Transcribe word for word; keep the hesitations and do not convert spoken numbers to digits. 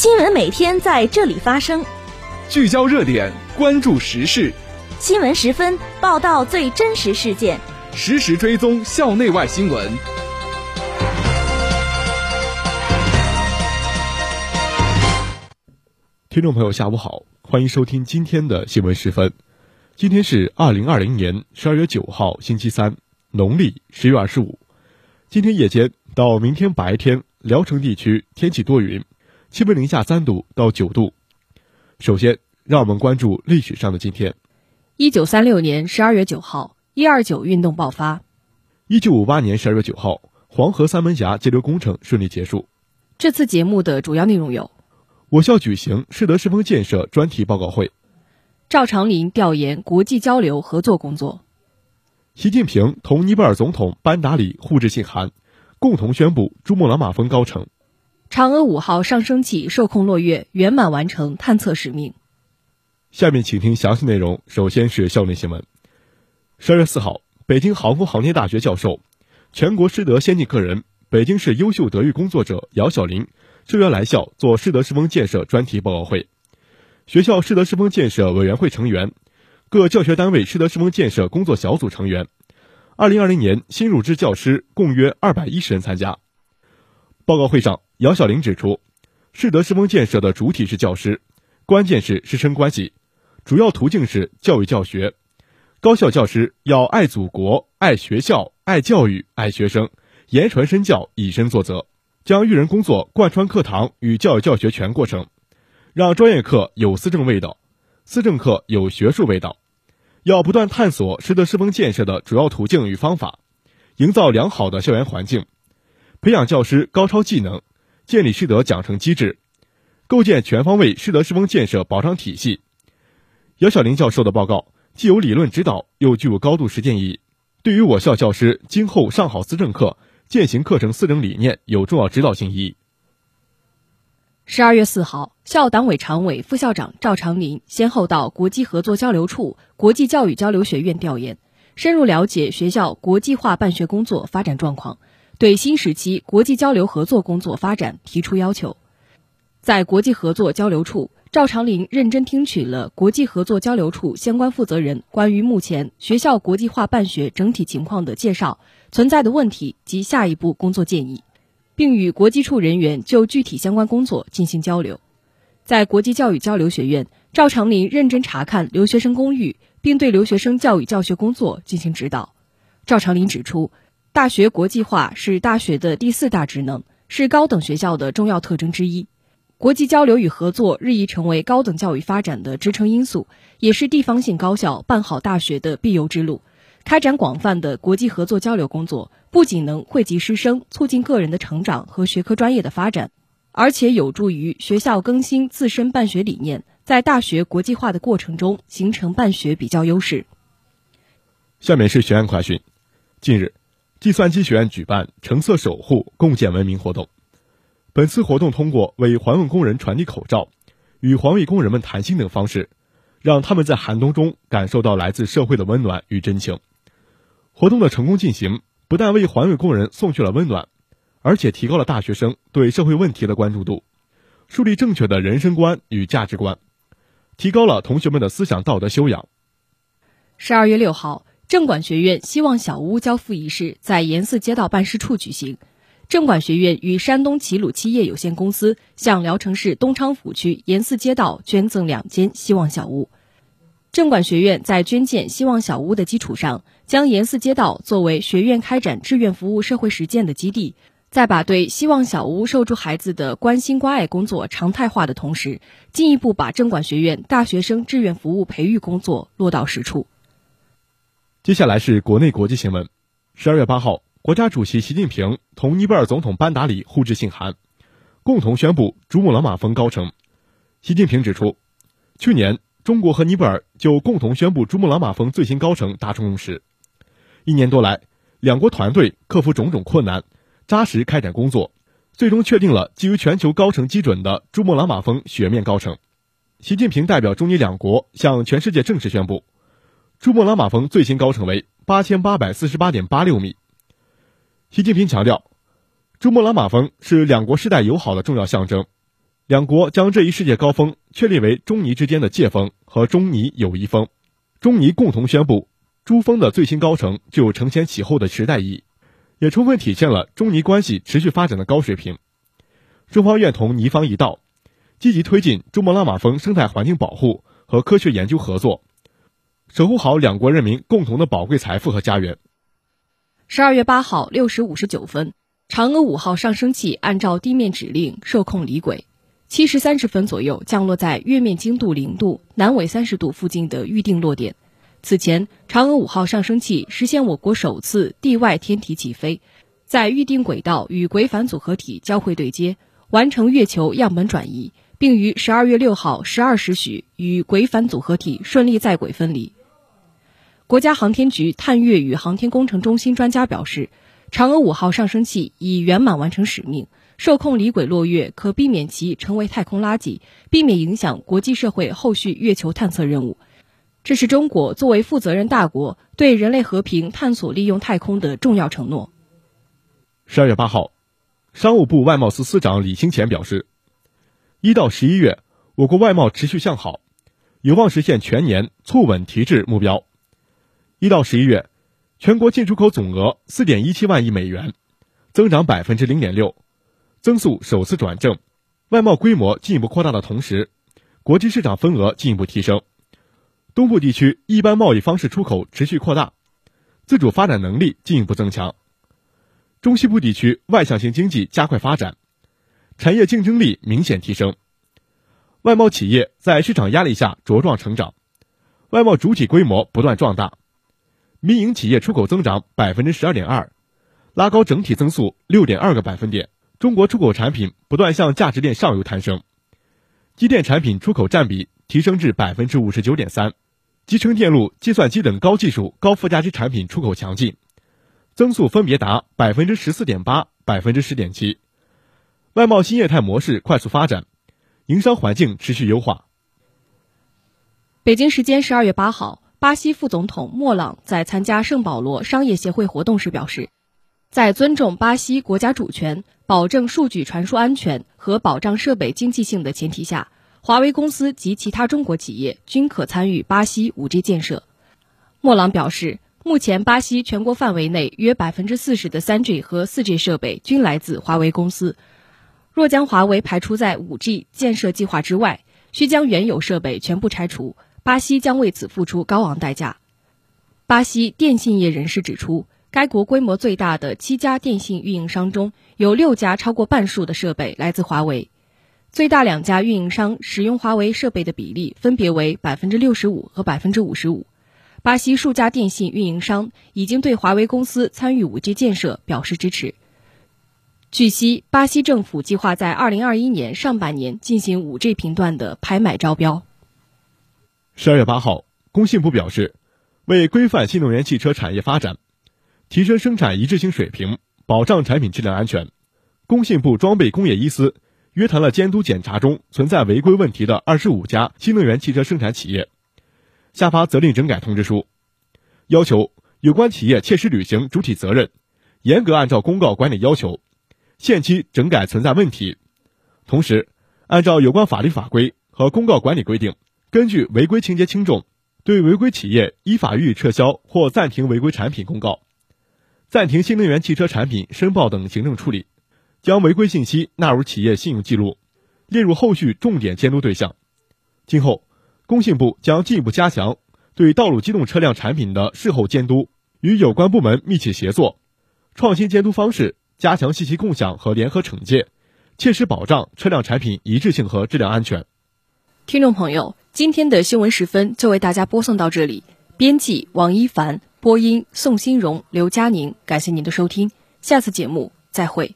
新闻每天在这里发生，聚焦热点，关注时事。新闻十分，报道最真实事件，实时追踪校内外新闻。听众朋友，下午好，欢迎收听今天的新闻十分。今天是二零二零年十二月九号，星期三，农历十月二十五。今天夜间到明天白天，聊城地区天气多云，气温零下三度到九度。首先，让我们关注历史上的今天。一九三六年十二月九号，一二九运动爆发。一九五八年十二月九号，黄河三门峡截流工程顺利结束。这次节目的主要内容有：我校举行师德师风建设专题报告会；赵长林调研国际交流合作工作；习近平同尼泊尔总统班达里互致信函，共同宣布珠穆朗玛峰高程；嫦娥五号上升器受控落月，圆满完成探测使命。下面请听详细内容。首先是校内新闻。十二月四号，北京航空航天大学教授、全国师德先进个人、北京市优秀德育工作者姚晓林受邀来校做师德师风建设专题报告会。学校师德师风建设委员会成员，各教学单位师德师风建设工作小组成员，二零二零年新入职教师共约二百一十人参加。报告会上，姚晓玲指出，师德师风建设的主体是教师，关键是师生关系，主要途径是教育教学。高校教师要爱祖国、爱学校、爱教育、爱学生，言传身教，以身作则，将育人工作贯穿课堂与教育教学全过程，让专业课有思政味道，思政课有学术味道，要不断探索师德师风建设的主要途径与方法，营造良好的校园环境，培养教师高超技能，建立师德奖惩机制，构建全方位师德师风建设保障体系。姚晓林教授的报告既有理论指导，又具有高度实践意义，对于我校教师今后上好思政课、践行课程思政理念有重要指导性意义。十二月四号，校党委常委、副校长赵长林先后到国际合作交流处、国际教育交流学院调研，深入了解学校国际化办学工作发展状况，对新时期国际交流合作工作发展提出要求。在国际合作交流处，赵长林认真听取了国际合作交流处相关负责人关于目前学校国际化办学整体情况的介绍、存在的问题及下一步工作建议，并与国际处人员就具体相关工作进行交流。在国际教育交流学院，赵长林认真查看留学生公寓，并对留学生教育教学工作进行指导。赵长林指出，大学国际化是大学的第四大职能，是高等学校的重要特征之一。国际交流与合作日益成为高等教育发展的支撑因素，也是地方性高校办好大学的必由之路。开展广泛的国际合作交流工作，不仅能惠及师生，促进个人的成长和学科专业的发展，而且有助于学校更新自身办学理念，在大学国际化的过程中形成办学比较优势。下面是学院快讯。近日，计算机学院举办橙色守护共建文明活动。本次活动通过为环卫工人传递口罩、与环卫工人们谈心等方式，让他们在寒冬中感受到来自社会的温暖与真情。活动的成功进行，不但为环卫工人送去了温暖，而且提高了大学生对社会问题的关注度，树立正确的人生观与价值观，提高了同学们的思想道德修养。十二月六号，政管学院希望小屋交付仪式在严寺街道办事处举行。政管学院与山东齐鲁企业有限公司向聊城市东昌府区严寺街道捐赠两间希望小屋。政管学院在捐建希望小屋的基础上，将严寺街道作为学院开展志愿服务社会实践的基地，在把对希望小屋受助孩子的关心关爱工作常态化的同时，进一步把政管学院大学生志愿服务培育工作落到实处。接下来是国内国际新闻。十二月八号，国家主席习近平同尼泊尔总统班达里互致信函，共同宣布珠穆朗玛峰高程。习近平指出，去年中国和尼泊尔就共同宣布珠穆朗玛峰最新高程达成共识。一年多来，两国团队克服种种困难，扎实开展工作，最终确定了基于全球高程基准的珠穆朗玛峰雪面高程。习近平代表中尼两国向全世界正式宣布，珠穆朗玛峰最新高程为 八千八百四十八点八六 米。习近平强调，珠穆朗玛峰是两国世代友好的重要象征，两国将这一世界高峰确立为中尼之间的界峰和中尼友谊峰。中尼共同宣布，珠峰的最新高程具有承前启后的时代意义，也充分体现了中尼关系持续发展的高水平。中方愿同尼方一道，积极推进珠穆朗玛峰生态环境保护和科学研究合作，守护好两国人民共同的宝贵财富和家园。十二月八号六时五十九分，嫦娥五号上升器按照地面指令受控离轨，七时三十分左右降落在月面经度零度、南纬三十度附近的预定落点。此前，嫦娥五号上升器实现我国首次地外天体起飞，在预定轨道与轨返组合体交会对接，完成月球样本转移，并于十二月六号十二时许与轨返组合体顺利在轨分离。国家航天局探月与航天工程中心专家表示，嫦娥五号上升器已圆满完成使命，受控离轨落月可避免其成为太空垃圾，避免影响国际社会后续月球探测任务。这是中国作为负责任大国对人类和平探索利用太空的重要承诺。十二月八号，商务部外贸司司长李清前表示，一到十一月，我国外贸持续向好，有望实现全年促稳提质目标。一到十一月，全国进出口总额 四点一七万亿美元，增长 百分之零点六， 增速首次转正，外贸规模进一步扩大的同时，国际市场份额进一步提升，东部地区一般贸易方式出口持续扩大，自主发展能力进一步增强，中西部地区外向型经济加快发展，产业竞争力明显提升，外贸企业在市场压力下茁壮成长，外贸主体规模不断壮大，民营企业出口增长 百分之十二点二， 拉高整体增速 六点二个百分点，中国出口产品不断向价值链上游攀升，机电产品出口占比提升至 百分之五十九点三， 集成电路、计算机等高技术高附加值产品出口强劲，增速分别达 百分之十四点八、 百分之十点七， 外贸新业态模式快速发展，营商环境持续优化。北京时间十二月八号，巴西副总统莫朗在参加圣保罗商业协会活动时表示，在尊重巴西国家主权、保证数据传输安全和保障设备经济性的前提下，华为公司及其他中国企业均可参与巴西 五G 建设。莫朗表示，目前巴西全国范围内约 百分之四十 的 三G 和 四G 设备均来自华为公司，若将华为排除在 五G 建设计划之外，需将原有设备全部拆除，巴西将为此付出高昂代价。巴西电信业人士指出，该国规模最大的七家电信运营商中，有六家超过半数的设备来自华为。最大两家运营商使用华为设备的比例分别为 百分之六十五 和 百分之五十五。巴西数家电信运营商已经对华为公司参与 五G 建设表示支持。据悉，巴西政府计划在二零二一年上半年进行 五G 频段的拍卖招标。十二月八号，工信部表示，为规范新能源汽车产业发展，提升生产一致性水平，保障产品质量安全，工信部装备工业一司约谈了监督检查中存在违规问题的二十五家新能源汽车生产企业，下发责令整改通知书，要求有关企业切实履行主体责任，严格按照公告管理要求，限期整改存在问题。同时，按照有关法律法规和公告管理规定，根据违规情节轻重，对违规企业依法予以撤销或暂停违规产品公告，暂停新能源汽车产品申报等行政处理，将违规信息纳入企业信用记录，列入后续重点监督对象。今后，工信部将进一步加强对道路机动车辆产品的事后监督，与有关部门密切协作，创新监督方式，加强信息共享和联合惩戒，切实保障车辆产品一致性和质量安全。听众朋友，今天的新闻十分就为大家播送到这里。编辑王一凡，播音宋新荣、刘佳宁，感谢您的收听，下次节目再会。